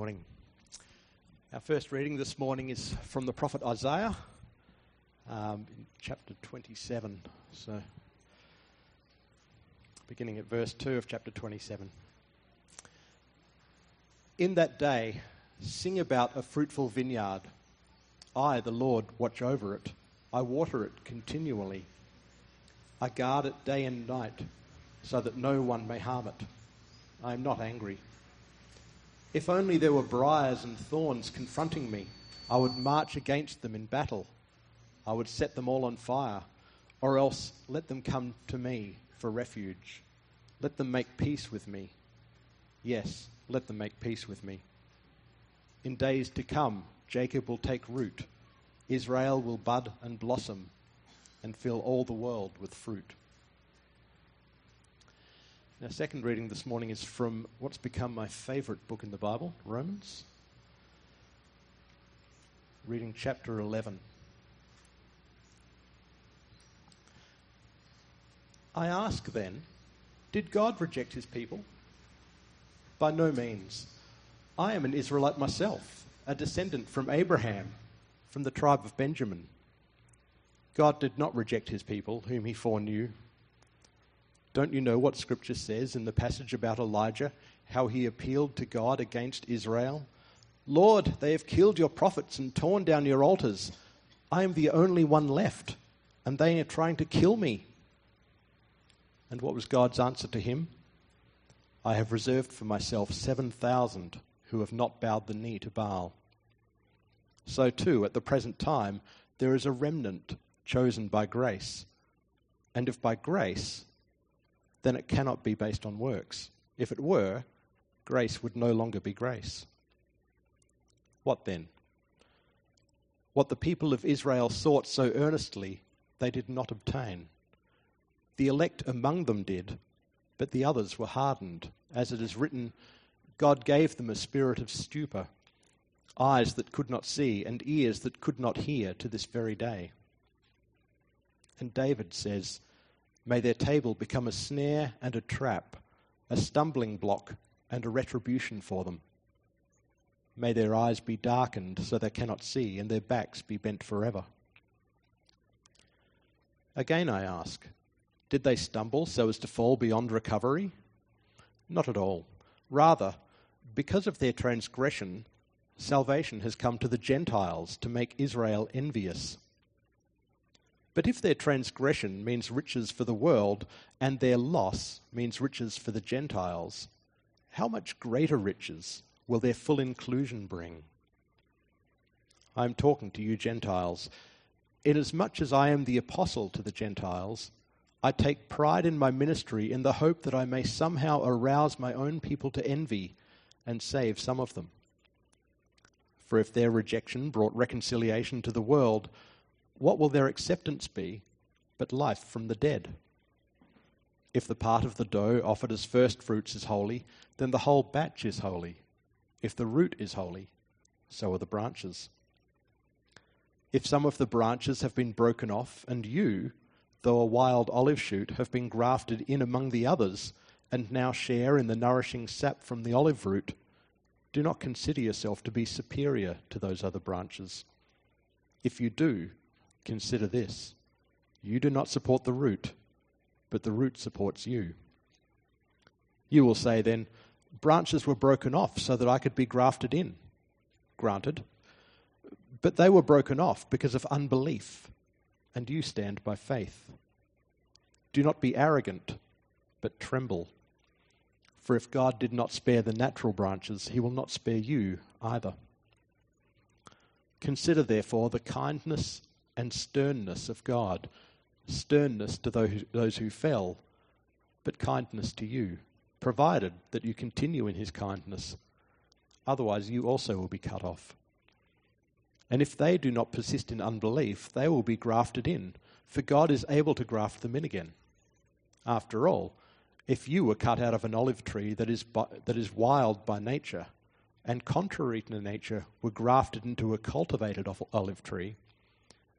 Morning. Our first reading this morning is from the prophet Isaiah, in chapter 27. So, beginning at verse 2 of chapter 27. In that day, sing about a fruitful vineyard. I, the Lord, watch over it. I water it continually. I guard it day and night, so that no one may harm it. I am not angry. If only there were briars and thorns confronting me, I would march against them in battle. I would set them all on fire, or else let them come to me for refuge. Let them make peace with me. Yes, let them make peace with me. In days to come, Jacob will take root. Israel will bud and blossom and fill all the world with fruit. Our second reading this morning is from what's become my favourite book in the Bible, Romans. Reading chapter 11. I ask then, did God reject his people? By no means. I am an Israelite myself, a descendant from Abraham, from the tribe of Benjamin. God did not reject his people, whom he foreknew. Don't you know what Scripture says in the passage about Elijah, how he appealed to God against Israel? Lord, they have killed your prophets and torn down your altars. I am the only one left, and they are trying to kill me. And what was God's answer to him? I have reserved for myself 7,000 who have not bowed the knee to Baal. So too, at the present time, there is a remnant chosen by grace. And if by grace, then it cannot be based on works. If it were, grace would no longer be grace. What then? What the people of Israel sought so earnestly, they did not obtain. The elect among them did, but the others were hardened. As it is written, God gave them a spirit of stupor, eyes that could not see and ears that could not hear to this very day. And David says, may their table become a snare and a trap, a stumbling block and a retribution for them. May their eyes be darkened so they cannot see, and their backs be bent forever. Again I ask, did they stumble so as to fall beyond recovery? Not at all. Rather, because of their transgression, salvation has come to the Gentiles to make Israel envious. But if their transgression means riches for the world, and their loss means riches for the Gentiles, how much greater riches will their full inclusion bring? I am talking to you Gentiles. Inasmuch as I am the apostle to the Gentiles, I take pride in my ministry in the hope that I may somehow arouse my own people to envy and save some of them. For if their rejection brought reconciliation to the world, what will their acceptance be but life from the dead? If the part of the dough offered as first fruits is holy, then the whole batch is holy. If the root is holy, so are the branches. If some of the branches have been broken off, and you, though a wild olive shoot, have been grafted in among the others, and now share in the nourishing sap from the olive root, do not consider yourself to be superior to those other branches. If you do, consider this, you do not support the root, but the root supports you. You will say then, branches were broken off so that I could be grafted in. Granted, but they were broken off because of unbelief, and you stand by faith. Do not be arrogant, but tremble. For if God did not spare the natural branches, he will not spare you either. Consider therefore the kindness and sternness of God, sternness to those who fell, but kindness to you, provided that you continue in his kindness. Otherwise you also will be cut off. And if they do not persist in unbelief, they will be grafted in, for God is able to graft them in again. After all, if you were cut out of an olive tree that is wild by nature, and contrary to nature were grafted into a cultivated olive tree,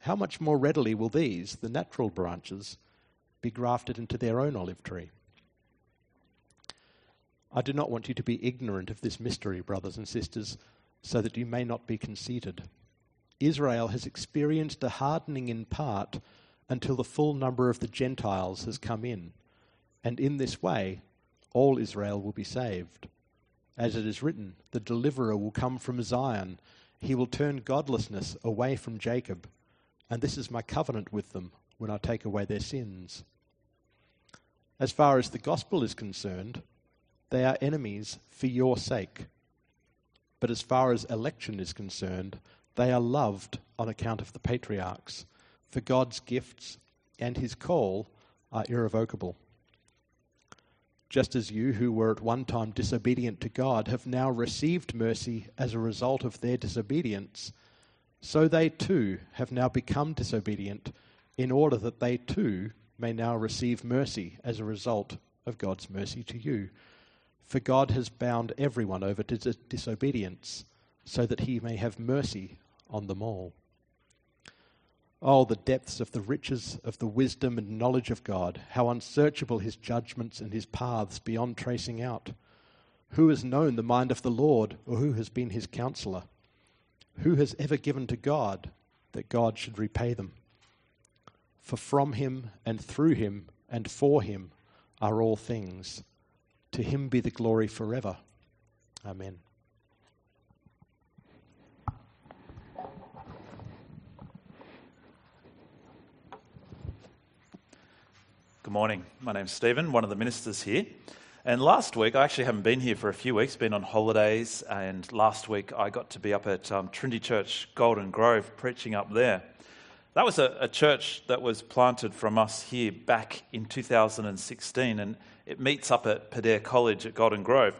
how much more readily will these, the natural branches, be grafted into their own olive tree? I do not want you to be ignorant of this mystery, brothers and sisters, so that you may not be conceited. Israel has experienced a hardening in part until the full number of the Gentiles has come in, and in this way all Israel will be saved. As it is written, the deliverer will come from Zion. He will turn godlessness away from Jacob, and this is my covenant with them when I take away their sins. As far as the gospel is concerned, they are enemies for your sake. But as far as election is concerned, they are loved on account of the patriarchs, for God's gifts and his call are irrevocable. Just as you who were at one time disobedient to God have now received mercy as a result of their disobedience, so they too have now become disobedient in order that they too may now receive mercy as a result of God's mercy to you. For God has bound everyone over to disobedience so that he may have mercy on them all. Oh, the depths of the riches of the wisdom and knowledge of God, how unsearchable his judgments and his paths beyond tracing out. Who has known the mind of the Lord, or who has been his counselor? Who has ever given to God that God should repay them? For from him and through him and for him are all things. To him be the glory forever. Amen. Good morning. My name's Stephen, one of the ministers here. And last week, I actually haven't been here for a few weeks, been on holidays, and last week I got to be up at Trinity Church Golden Grove preaching up there. That was a church that was planted from us here back in 2016, and it meets up at Padere College at Golden Grove.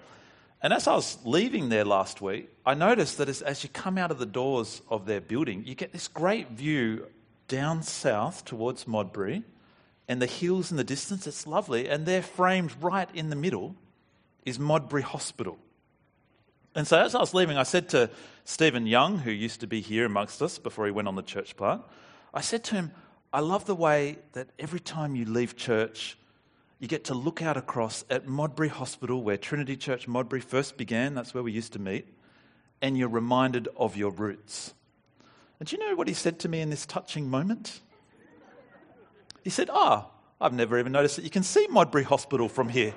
And as I was leaving there last week, I noticed that as you come out of the doors of their building, you get this great view down south towards Modbury, and the hills in the distance, it's lovely, and there framed right in the middle is Modbury Hospital. And so as I was leaving, I said to Stephen Young, who used to be here amongst us before he went on the church plant, I said to him, I love the way that every time you leave church, you get to look out across at Modbury Hospital, where Trinity Church Modbury first began, that's where we used to meet, and you're reminded of your roots. And do you know what he said to me in this touching moment? He said, I've never even noticed that you can see Modbury Hospital from here.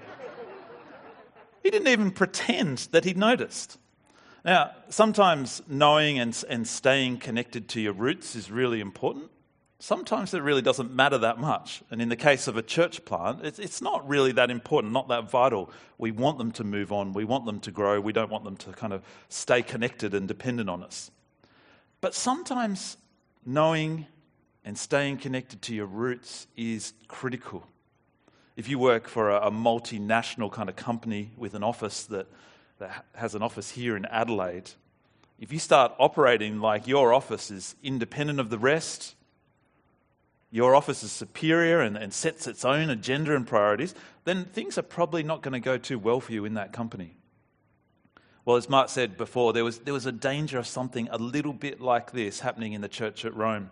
He didn't even pretend that he'd noticed. Now, sometimes knowing and staying connected to your roots is really important. Sometimes it really doesn't matter that much. And in the case of a church plant, it's not really that important, not that vital. We want them to move on. We want them to grow. We don't want them to kind of stay connected and dependent on us. But sometimes knowing and staying connected to your roots is critical. If you work for a multinational kind of company with an office that has an office here in Adelaide, if you start operating like your office is independent of the rest, your office is superior and sets its own agenda and priorities, then things are probably not going to go too well for you in that company. Well, as Mark said before, there was a danger of something a little bit like this happening in the church at Rome.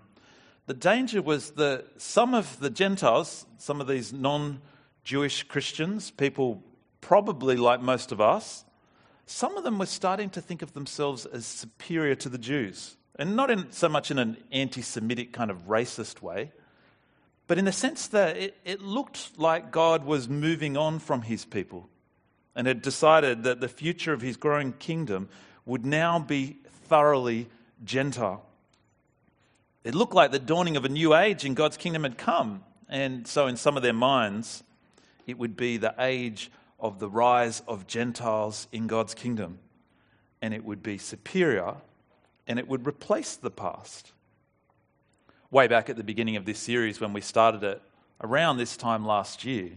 The danger was that some of the Gentiles, some of these non-Jewish Christians, people probably like most of us, some of them were starting to think of themselves as superior to the Jews. And not in so much in an anti-Semitic kind of racist way, but in the sense that it looked like God was moving on from his people and had decided that the future of his growing kingdom would now be thoroughly Gentile. It looked like the dawning of a new age in God's kingdom had come. And so in some of their minds, it would be the age of the rise of Gentiles in God's kingdom. And it would be superior, and it would replace the past. Way back at the beginning of this series when we started it, around this time last year,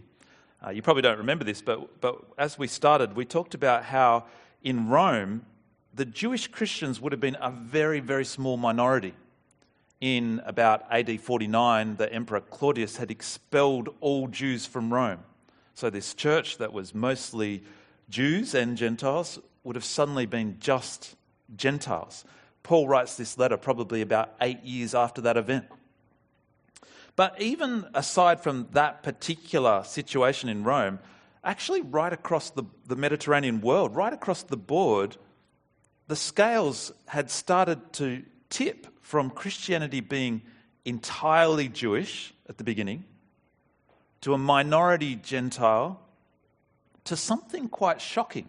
you probably don't remember this, but as we started, we talked about how in Rome, the Jewish Christians would have been a very, very small minority. In about AD 49, the Emperor Claudius had expelled all Jews from Rome. So this church that was mostly Jews and Gentiles would have suddenly been just Gentiles. Paul writes this letter probably about 8 years after that event. But even aside from that particular situation in Rome, actually right across the Mediterranean world, right across the board, the scales had started to tip from Christianity being entirely Jewish at the beginning to a minority Gentile to something quite shocking.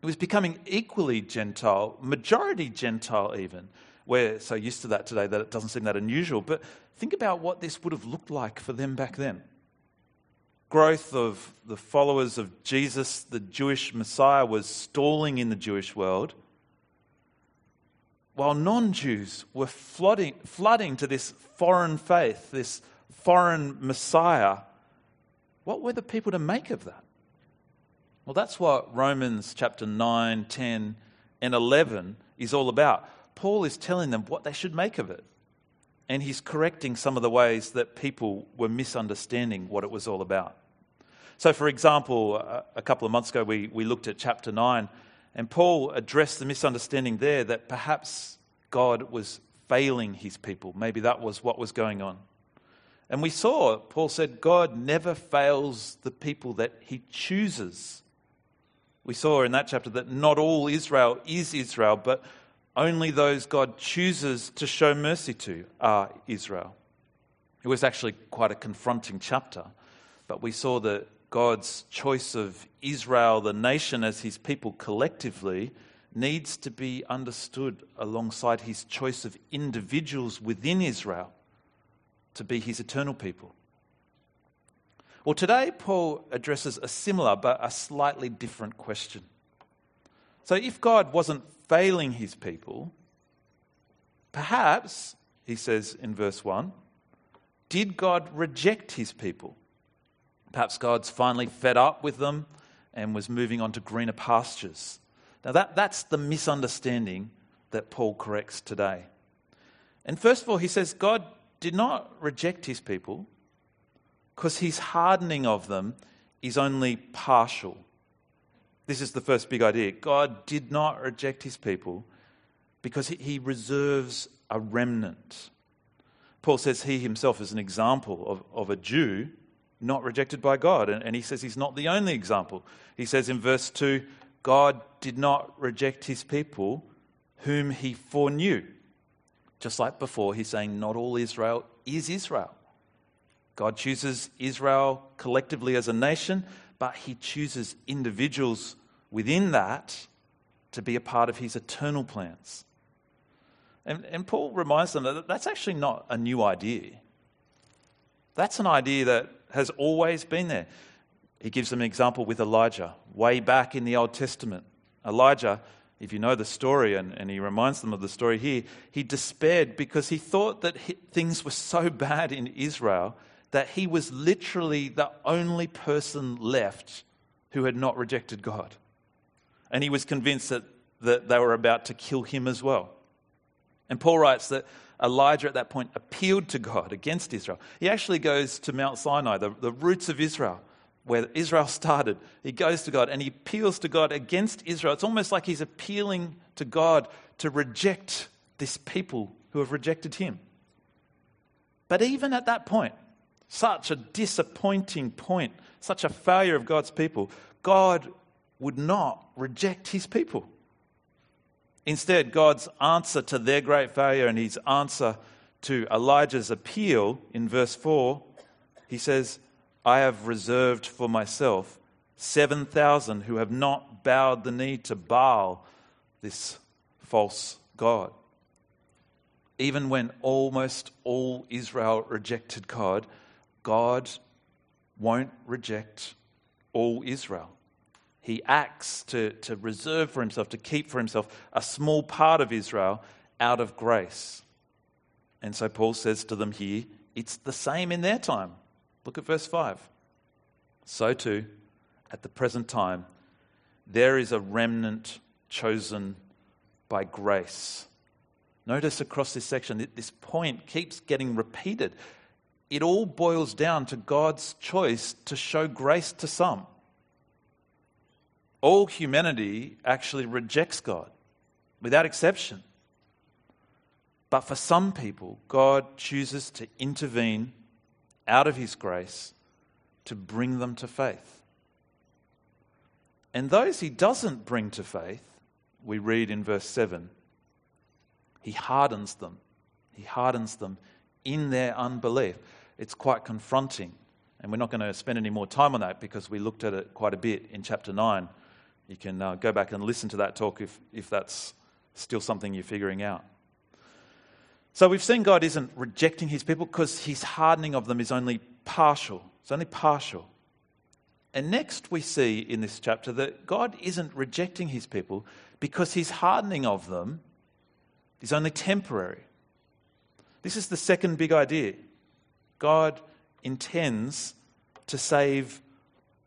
It was becoming equally Gentile, majority Gentile even. We're so used to that today that it doesn't seem that unusual. But think about what this would have looked like for them back then. Growth of the followers of Jesus, the Jewish Messiah, was stalling in the Jewish world, while non-Jews were flooding to this foreign faith, this foreign Messiah. What were the people to make of that? Well, that's what Romans chapter 9, 10 and 11 is all about. Paul is telling them what they should make of it. And he's correcting some of the ways that people were misunderstanding what it was all about. So, for example, a couple of months ago, we looked at chapter 9, and Paul addressed the misunderstanding there that perhaps God was failing his people. Maybe that was what was going on. And we saw, Paul said, God never fails the people that he chooses. We saw in that chapter that not all Israel is Israel, but only those God chooses to show mercy to are Israel. It was actually quite a confronting chapter, but we saw that God's choice of Israel, the nation, as his people collectively, needs to be understood alongside his choice of individuals within Israel to be his eternal people. Well, today Paul addresses a similar but a slightly different question. So if God wasn't failing his people, perhaps, he says in verse 1, did God reject his people? Perhaps God's finally fed up with them and was moving on to greener pastures. Now that's the misunderstanding that Paul corrects today. And first of all, he says God did not reject his people because his hardening of them is only partial. This is the first big idea. God did not reject his people because he reserves a remnant. Paul says he himself is an example of a Jew not rejected by God. And he says he's not the only example. He says in verse 2, God did not reject his people whom he foreknew. Just like before, he's saying not all Israel is Israel. God chooses Israel collectively as a nation, but he chooses individuals within that to be a part of his eternal plans. And Paul reminds them that that's actually not a new idea. That's an idea that has always been there. He gives them an example with Elijah, way back in the Old Testament. Elijah, if you know the story, and he reminds them of the story here, he despaired because he thought that things were so bad in Israel that he was literally the only person left who had not rejected God. And he was convinced that they were about to kill him as well. And Paul writes that Elijah at that point appealed to God against Israel. He actually goes to Mount Sinai, the roots of Israel, where Israel started. He goes to God and he appeals to God against Israel. It's almost like he's appealing to God to reject this people who have rejected him. But even at that point, such a disappointing point, such a failure of God's people, God would not reject his people. Instead, God's answer to their great failure and his answer to Elijah's appeal in verse 4, he says, I have reserved for myself 7,000 who have not bowed the knee to Baal, this false god. Even when almost all Israel rejected God, God won't reject all Israel. He acts to reserve for himself, to keep for himself a small part of Israel out of grace. And so Paul says to them here, it's the same in their time. Look at verse 5. So too, at the present time, there is a remnant chosen by grace. Notice across this section that this point keeps getting repeated. It all boils down to God's choice to show grace to some. All humanity actually rejects God, without exception. But for some people, God chooses to intervene out of his grace to bring them to faith. And those he doesn't bring to faith, we read in verse 7, he hardens them. He hardens them in their unbelief. It's quite confronting. And we're not going to spend any more time on that because we looked at it quite a bit in chapter 9. You can go back and listen to that talk if that's still something you're figuring out. So we've seen God isn't rejecting his people because his hardening of them is only partial. It's only partial. And next we see in this chapter that God isn't rejecting his people because his hardening of them is only temporary. This is the second big idea. God intends to save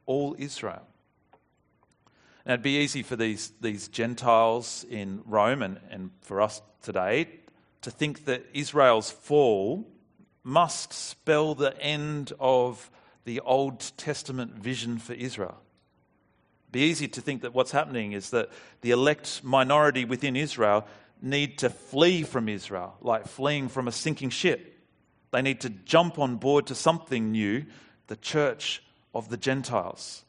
all Israel. Now, it'd be easy for these Gentiles in Rome and for us today to think that Israel's fall must spell the end of the Old Testament vision for Israel. It'd be easy to think that what's happening is that the elect minority within Israel need to flee from Israel, like fleeing from a sinking ship. They need to jump on board to something new, the church of the Gentiles.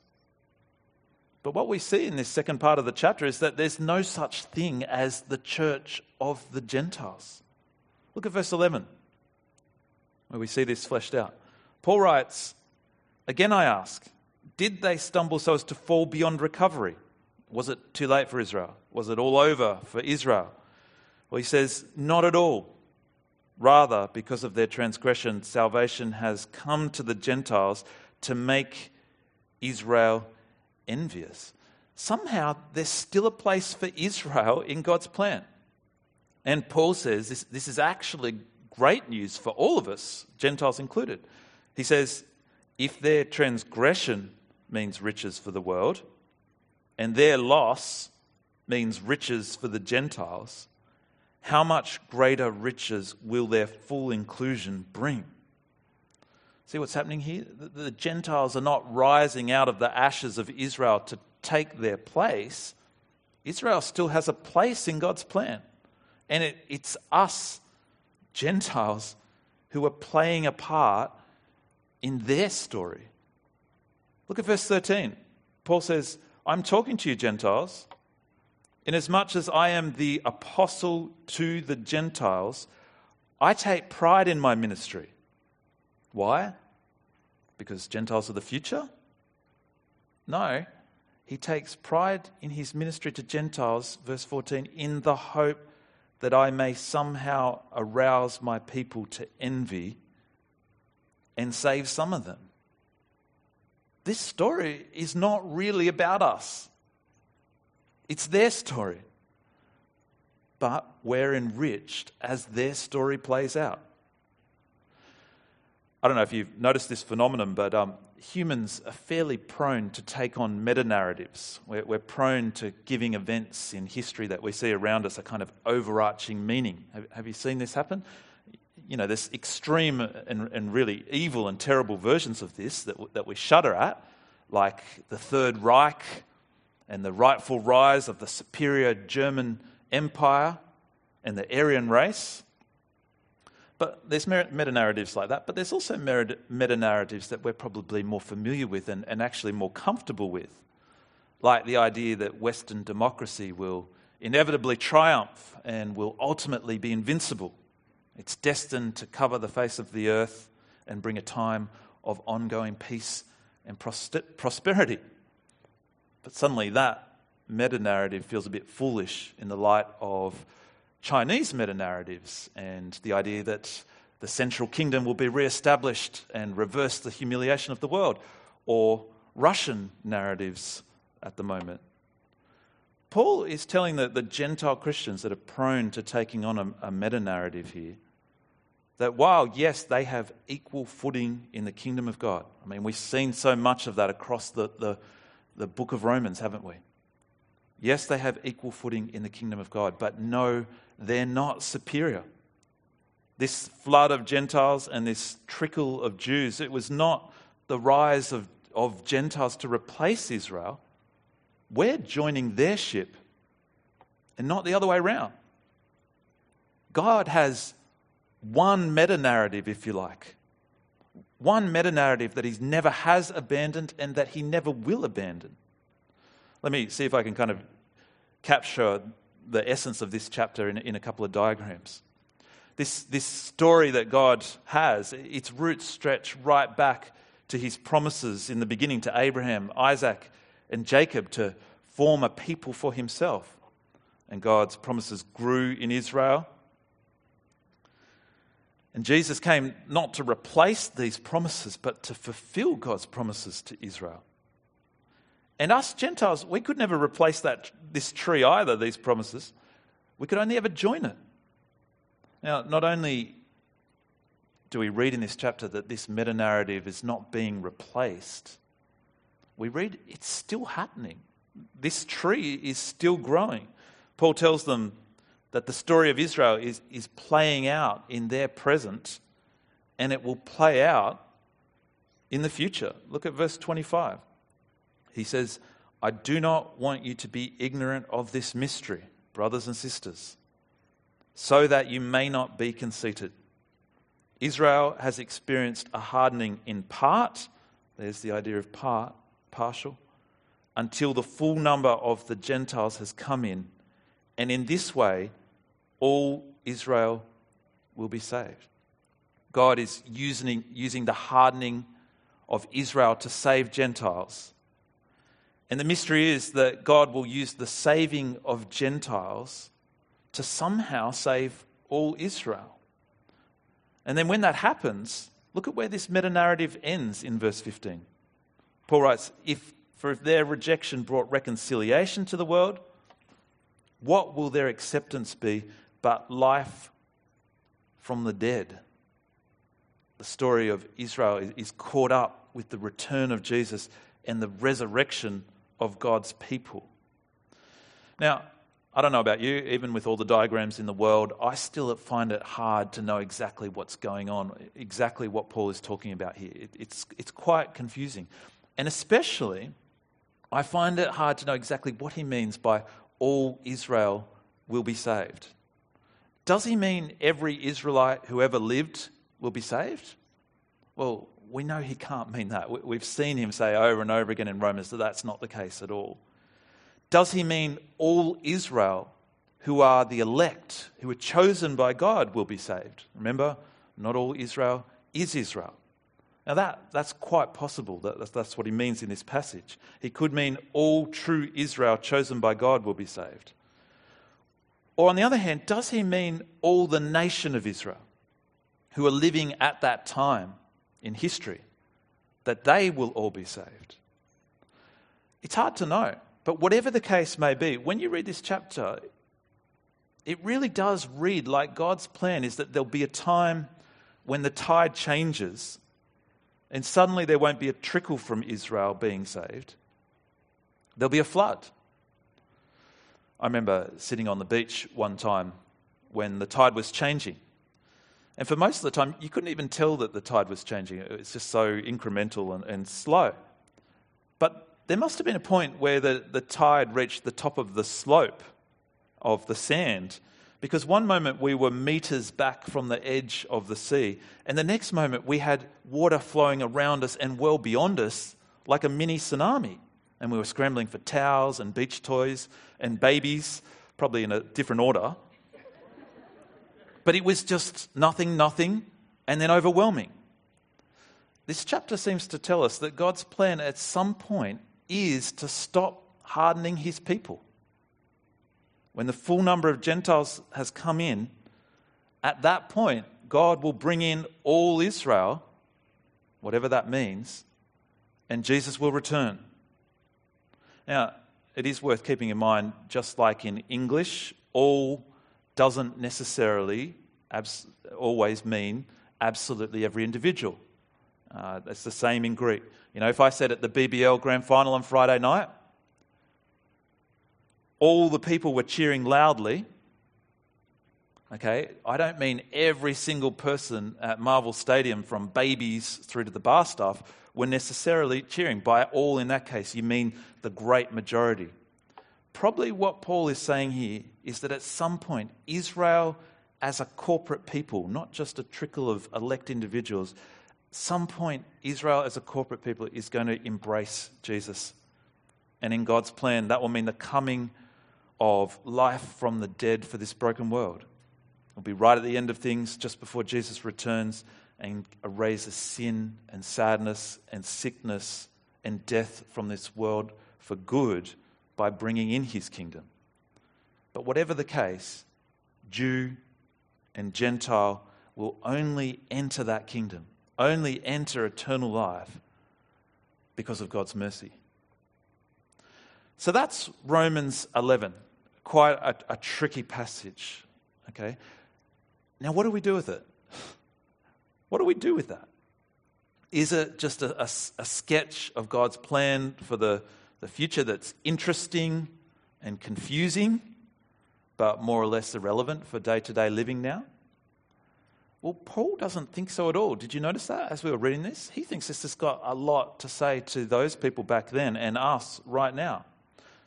But what we see in this second part of the chapter is that there's no such thing as the church of the Gentiles. Look at verse 11, where we see this fleshed out. Paul writes, "Again I ask, did they stumble so as to fall beyond recovery? Was it too late for Israel? Was it all over for Israel?" Well, he says, not at all. Rather, because of their transgression, salvation has come to the Gentiles to make Israel envious. Somehow, there's still a place for Israel in God's plan. And Paul says this is actually great news for all of us, Gentiles included. He says, if their transgression means riches for the world, and their loss means riches for the Gentiles, how much greater riches will their full inclusion bring? See what's happening here? The Gentiles are not rising out of the ashes of Israel to take their place. Israel still has a place in God's plan. And it's us, Gentiles, who are playing a part in their story. Look at verse 13. Paul says, I'm talking to you, Gentiles. Inasmuch as I am the apostle to the Gentiles, I take pride in my ministry. Why? Because Gentiles are the future? No. He takes pride in his ministry to Gentiles, verse 14, in the hope that I may somehow arouse my people to envy and save some of them. This story is not really about us. It's their story. But we're enriched as their story plays out. I don't know if you've noticed this phenomenon, but humans are fairly prone to take on meta-narratives. We're prone to giving events in history that we see around us a kind of overarching meaning. Have you seen this happen? You know, there's extreme and really evil and terrible versions of this that we shudder at, like the Third Reich, and the rightful rise of the superior German Empire and the Aryan race. But there's meta-narratives like that, but there's also meta-narratives that we're probably more familiar with and actually more comfortable with, like the idea that Western democracy will inevitably triumph and will ultimately be invincible. It's destined to cover the face of the earth and bring a time of ongoing peace and prosperity. But suddenly that meta-narrative feels a bit foolish in the light of Chinese meta-narratives and the idea that the central kingdom will be re-established and reverse the humiliation of the world, or Russian narratives at the moment. Paul is telling the Gentile Christians that are prone to taking on a meta-narrative here, that while, yes, they have equal footing in the kingdom of God. I mean, we've seen so much of that across the book of Romans, haven't we? Yes, they have equal footing in the kingdom of God, but no, they're not superior. This flood of Gentiles and this trickle of Jews, it was not the rise of Gentiles to replace Israel. We're joining their ship and not the other way around. God has one meta-narrative, if you like. One meta-narrative that he never has abandoned and that he never will abandon. Let me see if I can kind of capture the essence of this chapter in a couple of diagrams. This story that God has, its roots stretch right back to his promises in the beginning to Abraham, Isaac, and Jacob to form a people for himself. And God's promises grew in Israel. And Jesus came not to replace these promises, but to fulfill God's promises to Israel. And us Gentiles, we could never replace this tree either, these promises. We could only ever join it. Now, not only do we read in this chapter that this meta-narrative is not being replaced, we read it's still happening. This tree is still growing. Paul tells them that the story of Israel is playing out in their present, and it will play out in the future. Look at verse 25. He says, I do not want you to be ignorant of this mystery, brothers and sisters, so that you may not be conceited. Israel has experienced a hardening in part, there's the idea of part, partial, until the full number of the Gentiles has come in, and in this way, all Israel will be saved. God is using the hardening of Israel to save Gentiles. And the mystery is that God will use the saving of Gentiles to somehow save all Israel. And then when that happens, look at where this meta-narrative ends in verse 15. Paul writes, if their rejection brought reconciliation to the world, what will their acceptance be but life from the dead? The story of Israel is caught up with the return of Jesus and the resurrection of God's people. Now, I don't know about you, even with all the diagrams in the world, I still find it hard to know exactly what's going on, exactly what Paul is talking about here. It's quite confusing. And especially, I find it hard to know exactly what he means by all Israel will be saved. Does he mean every Israelite who ever lived will be saved? Well, we know he can't mean that. We've seen him say over and over again in Romans that that's not the case at all. Does he mean all Israel who are the elect, who are chosen by God, will be saved? Remember, not all Israel is Israel. Now that's quite possible. That's what he means in this passage. He could mean all true Israel chosen by God will be saved. Or on the other hand, does he mean all the nation of Israel who are living at that time in history, that they will all be saved? It's hard to know. But whatever the case may be, when you read this chapter, it really does read like God's plan is that there'll be a time when the tide changes and suddenly there won't be a trickle from Israel being saved. There'll be a flood. I remember sitting on the beach one time when the tide was changing. And for most of the time, you couldn't even tell that the tide was changing. It's just so incremental and slow. But there must have been a point where the tide reached the top of the slope of the sand, because one moment we were meters back from the edge of the sea, and the next moment we had water flowing around us and well beyond us like a mini tsunami. And we were scrambling for towels and beach toys and babies, probably in a different order. But it was just nothing, and then overwhelming. This chapter seems to tell us that God's plan at some point is to stop hardening his people. When the full number of Gentiles has come in, at that point, God will bring in all Israel, whatever that means, and Jesus will return. Now, it is worth keeping in mind, just like in English, all doesn't necessarily always mean absolutely every individual. It's the same in Greek. You know, if I said at the BBL Grand Final on Friday night, all the people were cheering loudly, okay, I don't mean every single person at Marvel Stadium from babies through to the bar staff were necessarily cheering. By all in that case, you mean the great majority. Probably what Paul is saying here is that at some point, Israel as a corporate people, not just a trickle of elect individuals, some point Israel as a corporate people is going to embrace Jesus And in God's plan, that will mean the coming of life from the dead for this broken world. It'll be right at the end of things, just before Jesus returns and erases sin and sadness and sickness and death from this world for good by bringing in his kingdom. But whatever the case, Jew and Gentile will only enter that kingdom, only enter eternal life because of God's mercy. So that's Romans 11, quite a tricky passage. Okay, now what do we do with it? What do we do with that? Is it just a sketch of God's plan for the future that's interesting and confusing, but more or less irrelevant for day-to-day living now? Well, Paul doesn't think so at all. Did you notice that as we were reading this? He thinks this has got a lot to say to those people back then and us right now.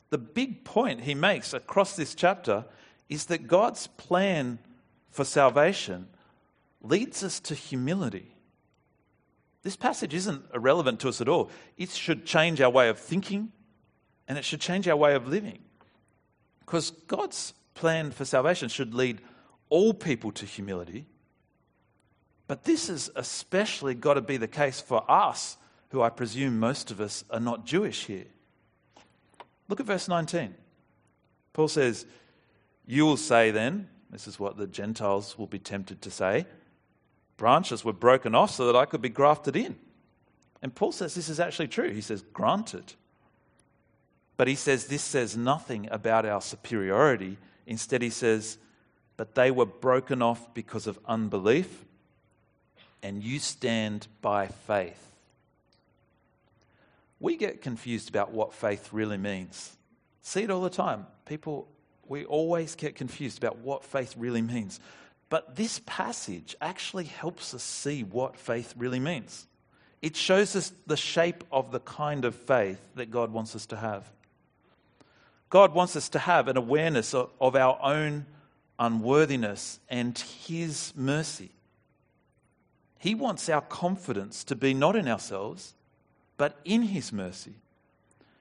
The big point he makes across this chapter is that God's plan for salvation leads us to humility. This passage isn't irrelevant to us at all. It should change our way of thinking, and it should change our way of living. Because God's plan for salvation should lead all people to humility. But this has especially got to be the case for us, who I presume most of us are not Jewish here. Look at verse 19. Paul says, "You will say then," this is what the Gentiles will be tempted to say, "branches were broken off so that I could be grafted in." And Paul says this is actually true. He says, granted. But he says this says nothing about our superiority. Instead he says, "But they were broken off because of unbelief, and you stand by faith." We get confused about what faith really means. See it all the time. We always get confused about what faith really means. But this passage actually helps us see what faith really means. It shows us the shape of the kind of faith that God wants us to have. God wants us to have an awareness of our own unworthiness and his mercy. He wants our confidence to be not in ourselves, but in his mercy.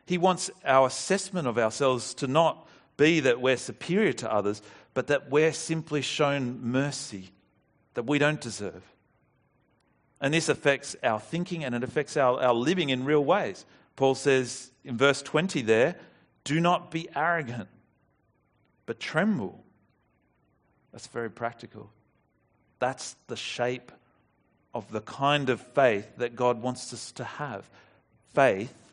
He wants our assessment of ourselves to not be that we're superior to others, but that we're simply shown mercy that we don't deserve. And this affects our thinking, and it affects our living in real ways. Paul says in verse 20 there, "Do not be arrogant, but tremble." That's very practical. That's the shape of the kind of faith that God wants us to have. Faith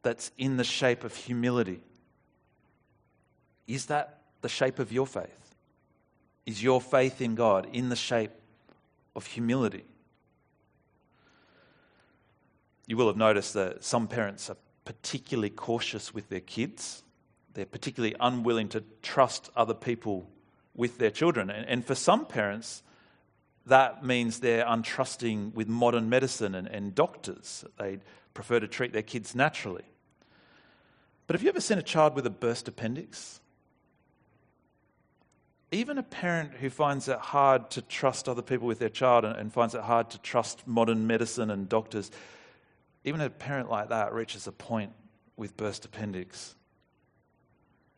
that's in the shape of humility. Is that the shape of your faith? Is your faith in God in the shape of humility? You will have noticed that some parents are particularly cautious with their kids. They're particularly unwilling to trust other people with their children. And for some parents, that means they're untrusting with modern medicine and doctors. They prefer to treat their kids naturally. But have you ever seen a child with a burst appendix? Even a parent who finds it hard to trust other people with their child and finds it hard to trust modern medicine and doctors, even a parent like that reaches a point with burst appendix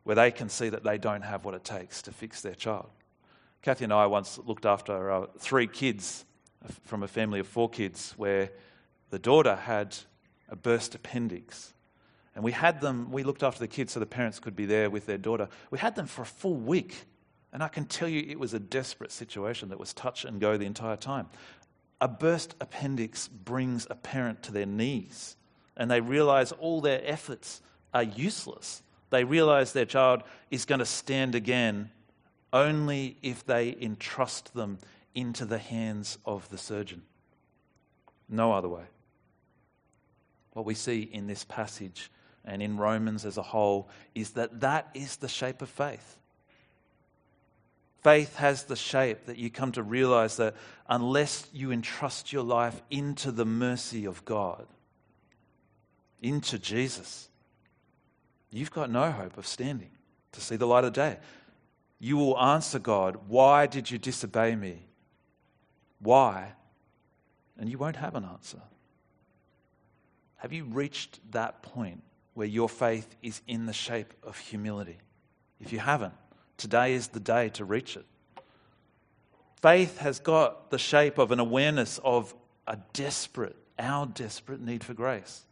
where they can see that they don't have what it takes to fix their child. Kathy and I once looked after three kids from a family of four kids where the daughter had a burst appendix. And we looked after the kids so the parents could be there with their daughter. We had them for a full week. And I can tell you it was a desperate situation that was touch and go the entire time. A burst appendix brings a parent to their knees, and they realize all their efforts are useless. They realize their child is going to stand again only if they entrust them into the hands of the surgeon. No other way. What we see in this passage and in Romans as a whole is that is the shape of faith. Faith has the shape that you come to realize that unless you entrust your life into the mercy of God, into Jesus, you've got no hope of standing to see the light of day. You will answer God, "Why did you disobey me? Why?" And you won't have an answer. Have you reached that point where your faith is in the shape of humility. If you haven't, today is the day to reach it. Faith has got the shape of an awareness of our desperate need for grace.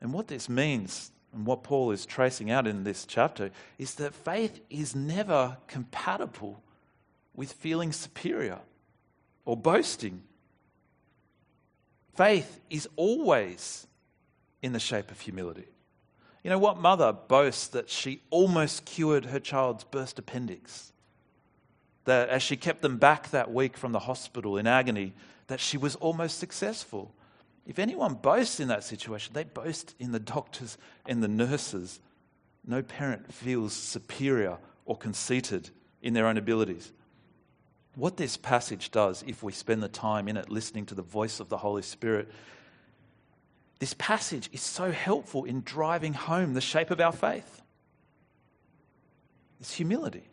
And what this means, and what Paul is tracing out in this chapter, is that faith is never compatible with feeling superior or boasting. Faith is always in the shape of humility. You know, what mother boasts that she almost cured her child's burst appendix? That as she kept them back that week from the hospital in agony, that she was almost successful. If anyone boasts in that situation, they boast in the doctors and the nurses. No parent feels superior or conceited in their own abilities. What this passage does, if we spend the time in it listening to the voice of the Holy Spirit, this passage is so helpful in driving home the shape of our faith. It's humility.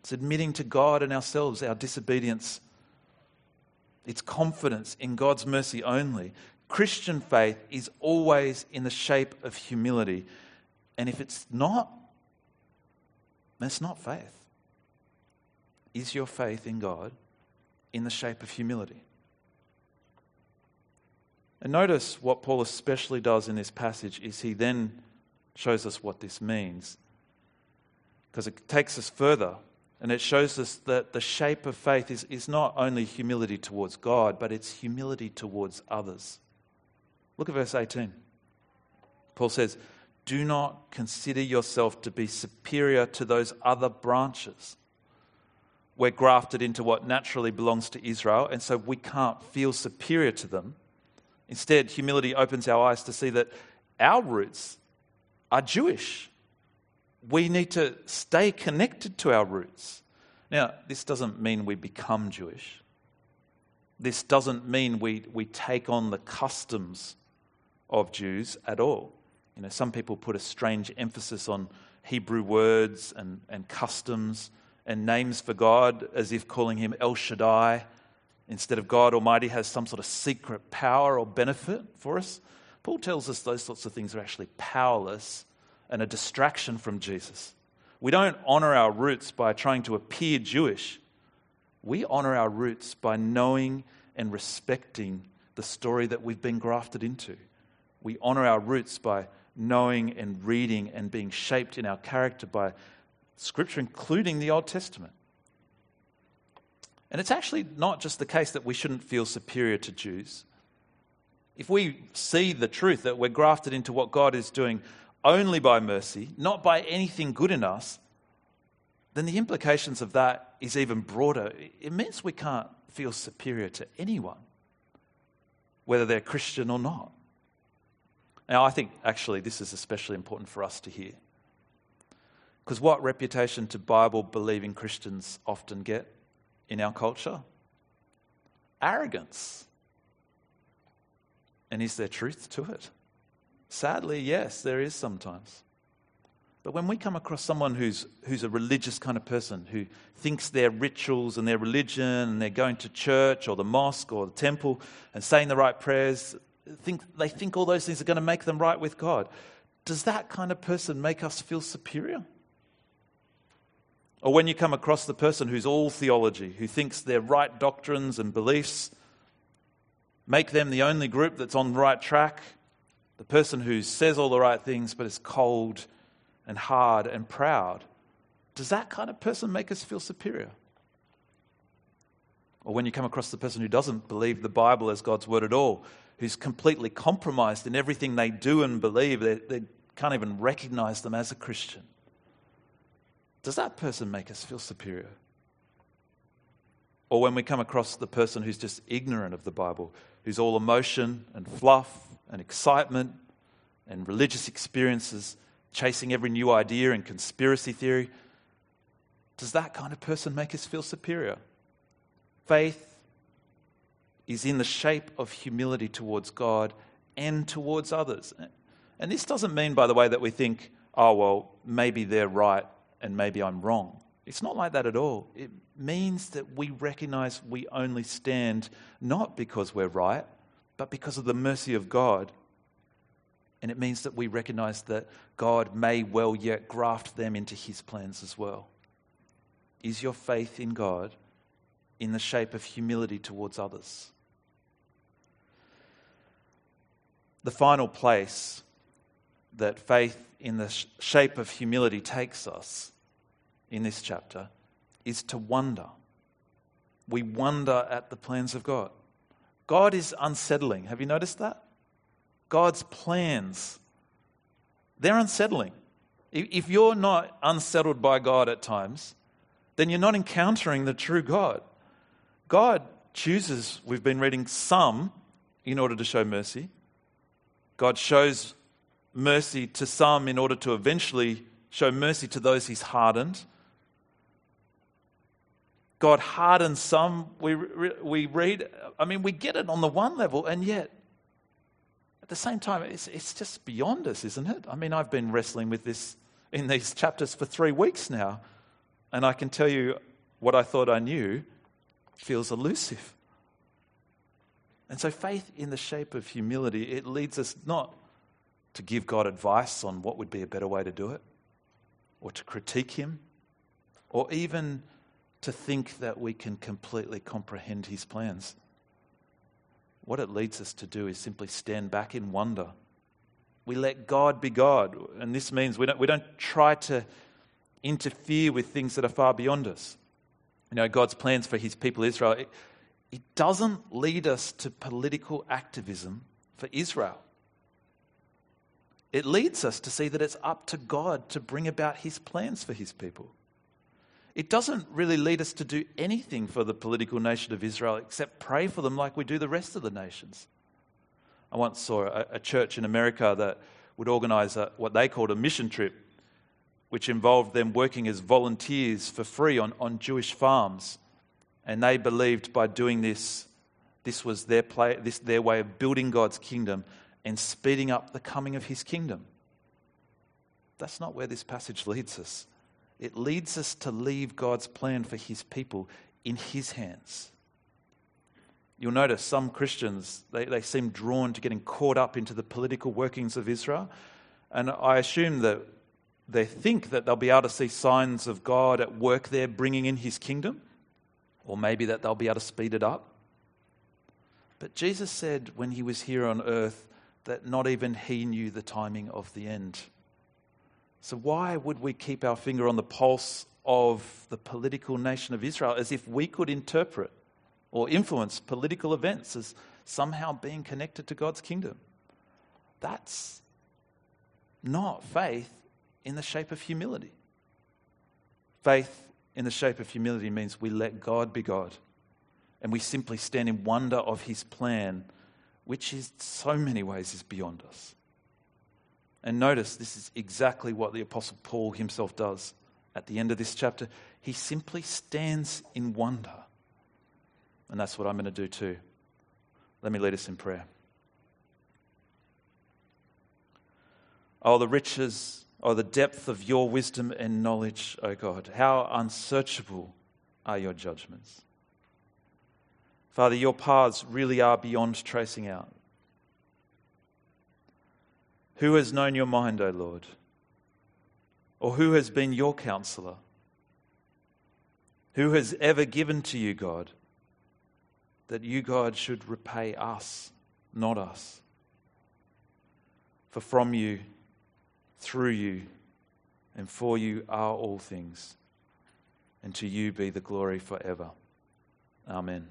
It's admitting to God and ourselves our disobedience. It's confidence in God's mercy only. Christian faith is always in the shape of humility. And if it's not, that's not faith. Is your faith in God in the shape of humility? And notice what Paul especially does in this passage is he then shows us what this means, because it takes us further and it shows us that the shape of faith is not only humility towards God, but it's humility towards others. Look at verse 18. Paul says, "Do not consider yourself to be superior to those other branches." We're grafted into what naturally belongs to Israel, and so we can't feel superior to them. Instead, humility opens our eyes to see that our roots are Jewish. We need to stay connected to our roots. Now, this doesn't mean we become Jewish. This doesn't mean we take on the customs of Jews at all. You know, some people put a strange emphasis on Hebrew words and customs and names for God, as if calling him El Shaddai instead of God Almighty has some sort of secret power or benefit for us. Paul tells us those sorts of things are actually powerless and a distraction from Jesus. We don't honor our roots by trying to appear Jewish. We honor our roots by knowing and respecting the story that we've been grafted into. We honor our roots by knowing and reading and being shaped in our character by Scripture, including the Old Testament. And it's actually not just the case that we shouldn't feel superior to Jews. If we see the truth that we're grafted into what God is doing only by mercy, not by anything good in us, then the implications of that is even broader. It means we can't feel superior to anyone, whether they're Christian or not. Now, I think actually this is especially important for us to hear. Because what reputation do Bible-believing Christians often get in our culture? Arrogance. And is there truth to it? Sadly, yes, there is sometimes. But when we come across someone who's a religious kind of person, who thinks their rituals and their religion and they're going to church or the mosque or the temple and saying the right prayers, they think all those things are going to make them right with God, does that kind of person make us feel superior? Or when you come across the person who's all theology, who thinks their right doctrines and beliefs make them the only group that's on the right track, the person who says all the right things but is cold and hard and proud, does that kind of person make us feel superior? Or when you come across the person who doesn't believe the Bible as God's word at all, who's completely compromised in everything they do and believe, they can't even recognize them as a Christian, does that person make us feel superior? Or when we come across the person who's just ignorant of the Bible, who's all emotion and fluff and excitement and religious experiences, chasing every new idea and conspiracy theory, does that kind of person make us feel superior? Faith is in the shape of humility towards God and towards others. And this doesn't mean, by the way, that we think, oh, well, maybe they're right, and maybe I'm wrong. It's not like that at all. It means that we recognize we only stand not because we're right, but because of the mercy of God And it means that we recognize that God may well yet graft them into his plans as well. Is your faith in God in the shape of humility towards others? The final place that faith in the shape of humility takes us in this chapter is to wonder. We wonder at the plans of God. God is unsettling. Have you noticed that? God's plans, they're unsettling. If you're not unsettled by God at times, then you're not encountering the true God. God chooses, we've been reading, some in order to show mercy. God shows mercy to some in order to eventually show mercy to those he's hardened. God hardens some, we read, I mean, we get it on the one level, and yet, at the same time, it's just beyond us, isn't it? I mean, I've been wrestling with this in these chapters for 3 weeks now, and I can tell you what I thought I knew feels elusive. And so faith in the shape of humility, it leads us not to give God advice on what would be a better way to do it, or to critique him, or even to think that we can completely comprehend his plans. What it leads us to do is simply stand back in wonder. We let God be God, and this means we don't try to interfere with things that are far beyond us. You know, God's plans for his people Israel, it doesn't lead us to political activism for Israel. It leads us to see that it's up to God to bring about his plans for his people. It doesn't really lead us to do anything for the political nation of Israel except pray for them like we do the rest of the nations. I once saw a church in America that would organise what they called a mission trip, which involved them working as volunteers for free on Jewish farms. And they believed by doing this was their way of building God's kingdom and speeding up the coming of his kingdom. That's not where this passage leads us. It leads us to leave God's plan for his people in his hands. You'll notice some Christians, they seem drawn to getting caught up into the political workings of Israel. And I assume that they think that they'll be able to see signs of God at work there bringing in his kingdom. Or maybe that they'll be able to speed it up. But Jesus said when he was here on earth that not even he knew the timing of the end. So why would we keep our finger on the pulse of the political nation of Israel as if we could interpret or influence political events as somehow being connected to God's kingdom? That's not faith in the shape of humility. Faith in the shape of humility means we let God be God and we simply stand in wonder of his plan, which in so many ways is beyond us. And notice, this is exactly what the Apostle Paul himself does. At the end of this chapter, he simply stands in wonder. And that's what I'm going to do too. Let me lead us in prayer. Oh, the riches, oh, the depth of your wisdom and knowledge, O God. How unsearchable are your judgments. Father, your paths really are beyond tracing out. Who has known your mind, O Lord? Or who has been your counselor? Who has ever given to you, God, that you, God, should repay us, not us? For from you, through you, and for you are all things, and to you be the glory forever. Amen.